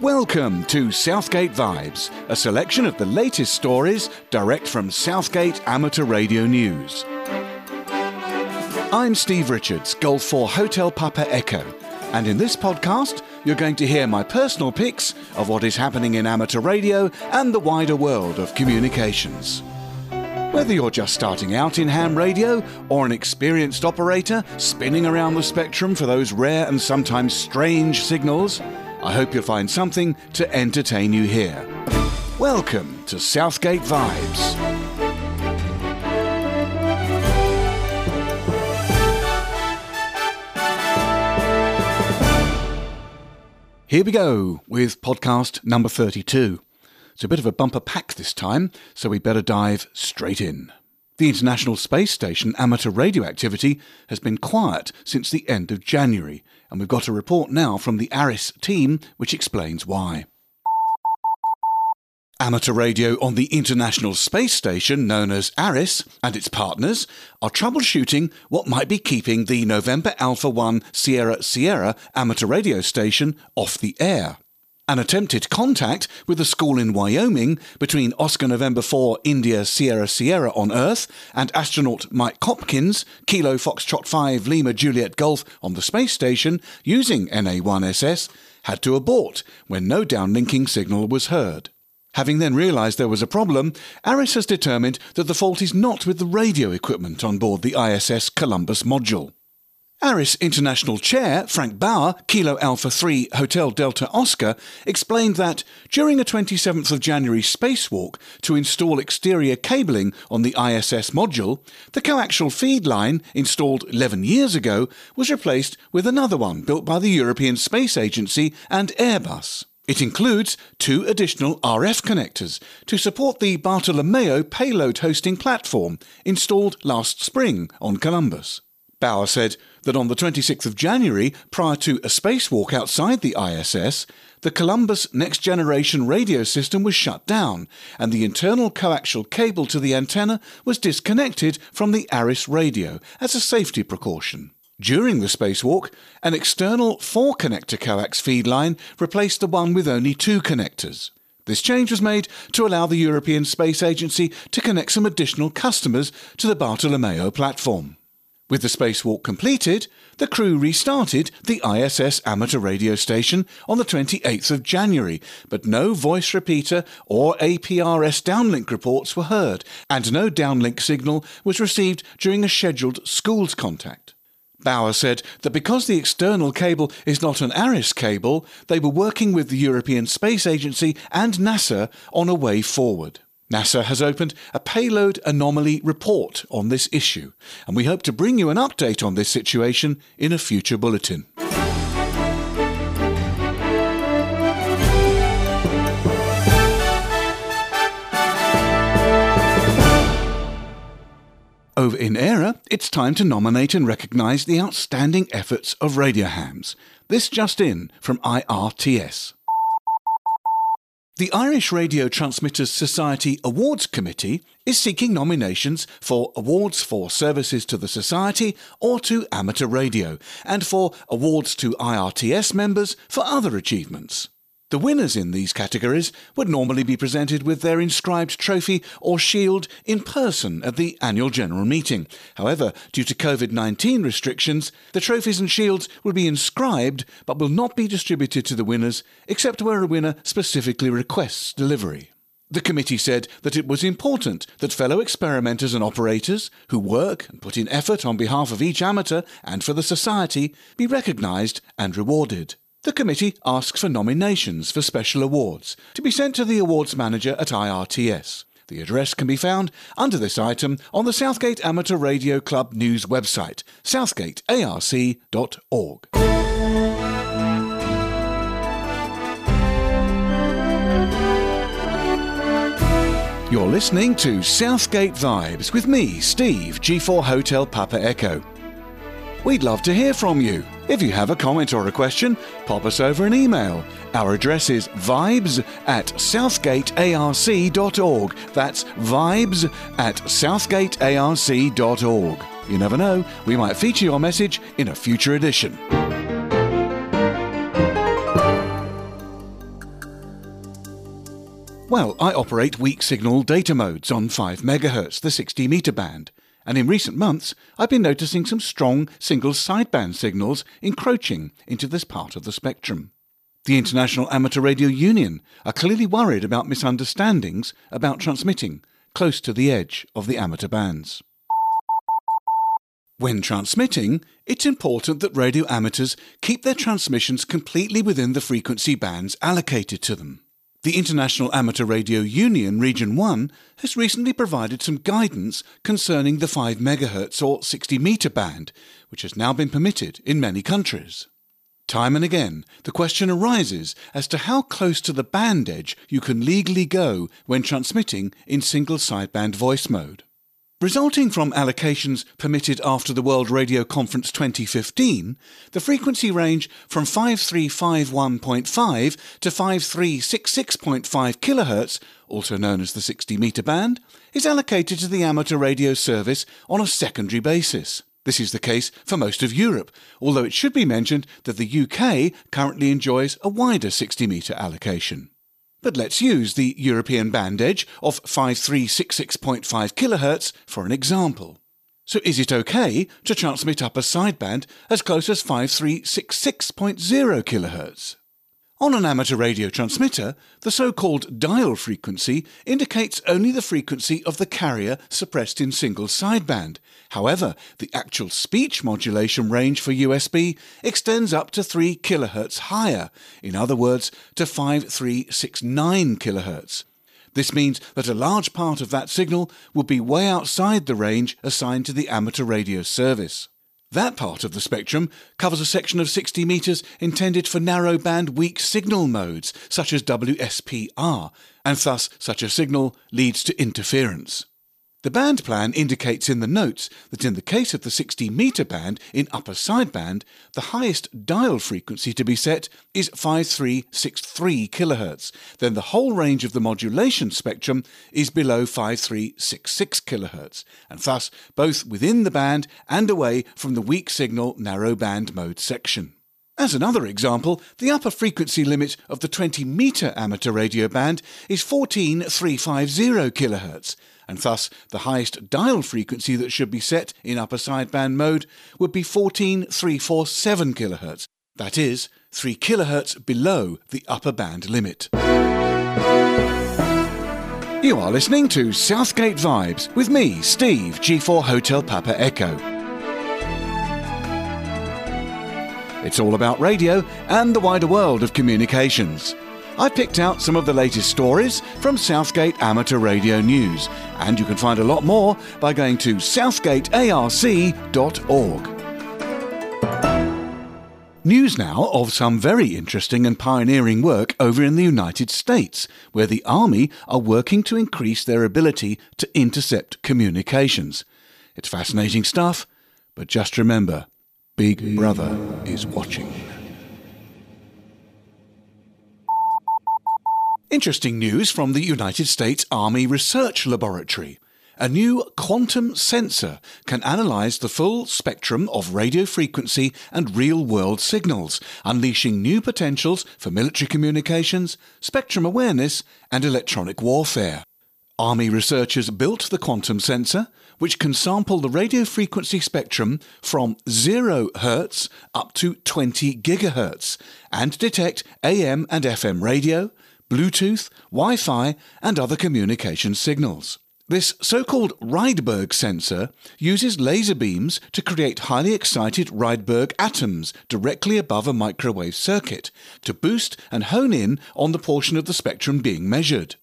Welcome to Southgate Vibes, a selection of the latest stories direct from Southgate Amateur Radio News. I'm Steve Richards, Golf 4 Hotel Papa Echo, and in this podcast you're going to hear my personal picks of what is happening in amateur radio and the wider world of communications. Whether you're just starting out in ham radio or an experienced operator spinning around the spectrum for those rare and sometimes strange signals, I hope you'll find something to entertain you here. Welcome to Southgate Vibes. Here we go with podcast number 32. It's a bit of a bumper pack this time, so we better dive straight in. The International Space Station amateur radio activity has been quiet since the end of January, and we've got a report now from the ARISS team which explains why. Amateur radio on the International Space Station, known as ARISS, and its partners are troubleshooting what might be keeping the November Alpha 1 Sierra Sierra amateur radio station off the air. An attempted contact with a school in Wyoming between Oscar November 4 India Sierra Sierra on Earth and astronaut Mike Hopkins, Kilo Foxtrot 5 Lima Juliet Golf on the space station using Na1SS, had to abort when no downlinking signal was heard. Having then realised there was a problem, ARISS has determined that the fault is not with the radio equipment on board the ISS Columbus module. ARISS International Chair Frank Bauer, Kilo Alpha 3 Hotel Delta Oscar, explained that during a 27th of January spacewalk to install exterior cabling on the ISS module, the coaxial feed line, installed 11 years ago, was replaced with another one built by the European Space Agency and Airbus. It includes 2 additional RF connectors to support the Bartolomeo payload hosting platform installed last spring on Columbus. Bauer said that on the 26th of January, prior to a spacewalk outside the ISS, the Columbus Next Generation radio system was shut down and the internal coaxial cable to the antenna was disconnected from the ARISS radio as a safety precaution. During the spacewalk, an external 4-connector coax feed line replaced the one with only 2 connectors. This change was made to allow the European Space Agency to connect some additional customers to the Bartolomeo platform. With the spacewalk completed, the crew restarted the ISS amateur radio station on the 28th of January, but no voice repeater or APRS downlink reports were heard, and no downlink signal was received during a scheduled schools contact. Bauer said that because the external cable is not an ARISS cable, they were working with the European Space Agency and NASA on a way forward. NASA has opened a payload anomaly report on this issue, and we hope to bring you an update on this situation in a future bulletin. Over in ERA, it's time to nominate and recognise the outstanding efforts of radio hams. This just in from IRTS. The Irish Radio Transmitters Society Awards Committee is seeking nominations for awards for services to the Society or to amateur radio, and for awards to IRTS members for other achievements. The winners in these categories would normally be presented with their inscribed trophy or shield in person at the annual general meeting. However, due to COVID-19 restrictions, the trophies and shields will be inscribed but will not be distributed to the winners except where a winner specifically requests delivery. The committee said that it was important that fellow experimenters and operators who work and put in effort on behalf of each amateur and for the Society be recognised and rewarded. The committee asks for nominations for special awards to be sent to the awards manager at IRTS. The address can be found under this item on the Southgate Amateur Radio Club news website, southgatearc.org. You're listening to Southgate Vibes with me, Steve, G4 Hotel Papa Echo. We'd love to hear from you. If you have a comment or a question, pop us over an email. Our address is vibes@southgatearc.org. That's vibes@southgatearc.org. You never know, we might feature your message in a future edition. Well, I operate weak signal data modes on 5 MHz, the 60 meter band, and in recent months I've been noticing some strong single sideband signals encroaching into this part of the spectrum. The International Amateur Radio Union are clearly worried about misunderstandings about transmitting close to the edge of the amateur bands. When transmitting, it's important that radio amateurs keep their transmissions completely within the frequency bands allocated to them. The International Amateur Radio Union Region 1 has recently provided some guidance concerning the 5 MHz or 60 meter band, which has now been permitted in many countries. Time and again, the question arises as to how close to the band edge you can legally go when transmitting in single sideband voice mode. Resulting from allocations permitted after the World Radio Conference 2015, the frequency range from 5351.5 to 5366.5 kHz, also known as the 60 meter band, is allocated to the amateur radio service on a secondary basis. This is the case for most of Europe, although it should be mentioned that the UK currently enjoys a wider 60 meter allocation. But let's use the European band edge of 5366.5 kHz for an example. So is it okay to transmit up a sideband as close as 5366.0 kHz? On an amateur radio transmitter, the so-called dial frequency indicates only the frequency of the carrier suppressed in single sideband. However, the actual speech modulation range for USB extends up to 3 kHz higher, in other words, to 5369 kHz. This means that a large part of that signal will be way outside the range assigned to the amateur radio service. That part of the spectrum covers a section of 60 meters intended for narrowband weak signal modes, such as WSPR, and thus such a signal leads to interference. The band plan indicates in the notes that in the case of the 60 meter band in upper sideband, the highest dial frequency to be set is 5363 kHz, then the whole range of the modulation spectrum is below 5366 kHz, and thus both within the band and away from the weak signal narrowband mode section. As another example, the upper frequency limit of the 20 meter amateur radio band is 14350 kHz, and thus the highest dial frequency that should be set in upper sideband mode would be 14347 kHz, that is, 3 kHz below the upper band limit. You are listening to Southgate Vibes with me, Steve, G4 Hotel Papa Echo. It's all about radio and the wider world of communications. I picked out some of the latest stories from Southgate Amateur Radio News, and you can find a lot more by going to southgatearc.org. News now of some very interesting and pioneering work over in the United States, where the Army are working to increase their ability to intercept communications. It's fascinating stuff, but just remember, Big Brother is watching. Interesting news from the United States Army Research Laboratory. A new quantum sensor can analyze the full spectrum of radio frequency and real-world signals, unleashing new potentials for military communications, spectrum awareness, and electronic warfare. Army researchers built the quantum sensor, which can sample the radio frequency spectrum from 0 Hz up to 20 GHz and detect AM and FM radio, Bluetooth, Wi-Fi, and other communication signals. This so-called Rydberg sensor uses laser beams to create highly excited Rydberg atoms directly above a microwave circuit to boost and hone in on the portion of the spectrum being measured.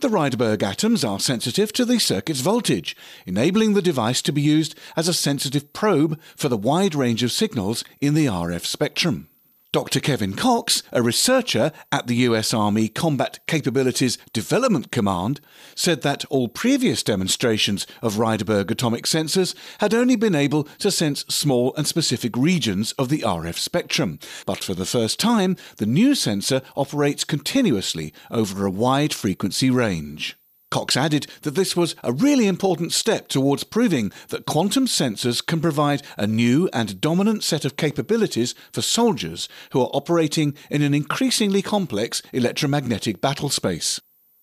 The Rydberg atoms are sensitive to the circuit's voltage, enabling the device to be used as a sensitive probe for the wide range of signals in the RF spectrum. Dr. Kevin Cox, a researcher at the US Army Combat Capabilities Development Command, said that all previous demonstrations of Rydberg atomic sensors had only been able to sense small and specific regions of the RF spectrum, but for the first time, the new sensor operates continuously over a wide frequency range. Cox added that this was a really important step towards proving that quantum sensors can provide a new and dominant set of capabilities for soldiers who are operating in an increasingly complex electromagnetic battle space.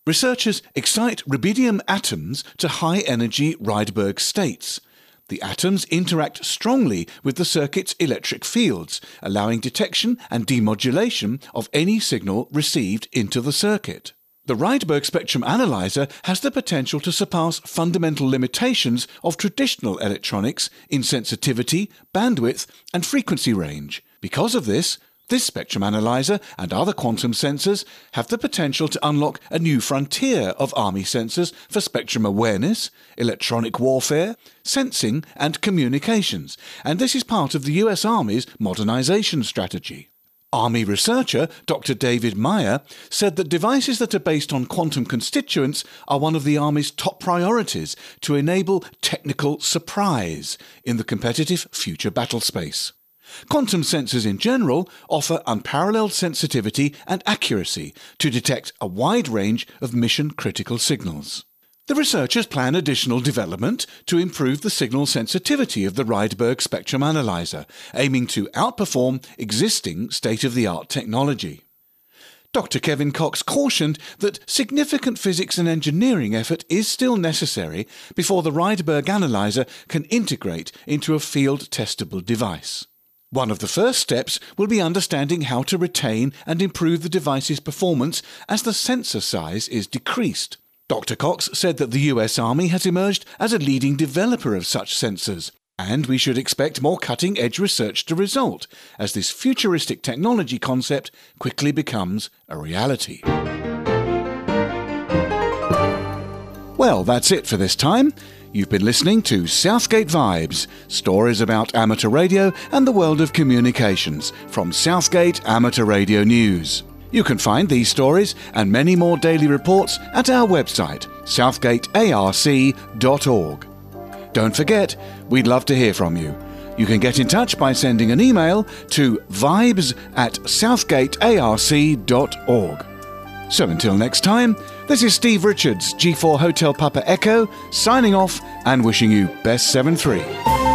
Researchers excite rubidium atoms to high-energy Rydberg states. The atoms interact strongly with the circuit's electric fields, allowing detection and demodulation of any signal received into the circuit. The Rydberg spectrum analyzer has the potential to surpass fundamental limitations of traditional electronics in sensitivity, bandwidth, and frequency range. Because of this, this spectrum analyzer and other quantum sensors have the potential to unlock a new frontier of Army sensors for spectrum awareness, electronic warfare, sensing, and communications, and this is part of the US Army's modernization strategy. Army researcher Dr. David Meyer said that devices that are based on quantum constituents are one of the Army's top priorities to enable technical surprise in the competitive future battle space. Quantum sensors in general offer unparalleled sensitivity and accuracy to detect a wide range of mission-critical signals. The researchers plan additional development to improve the signal sensitivity of the Rydberg spectrum analyzer, aiming to outperform existing state-of-the-art technology. Dr. Kevin Cox cautioned that significant physics and engineering effort is still necessary before the Rydberg analyzer can integrate into a field-testable device. One of the first steps will be understanding how to retain and improve the device's performance as the sensor size is decreased. Dr. Cox said that the US Army has emerged as a leading developer of such sensors, and we should expect more cutting-edge research to result as this futuristic technology concept quickly becomes a reality. Well, that's it for this time. You've been listening to Southgate Vibes, stories about amateur radio and the world of communications from Southgate Amateur Radio News. You can find these stories and many more daily reports at our website, southgatearc.org. Don't forget, we'd love to hear from you. You can get in touch by sending an email to vibes@southgatearc.org. So until next time, this is Steve Richards, G4 Hotel Papa Echo, signing off and wishing you best 7-3.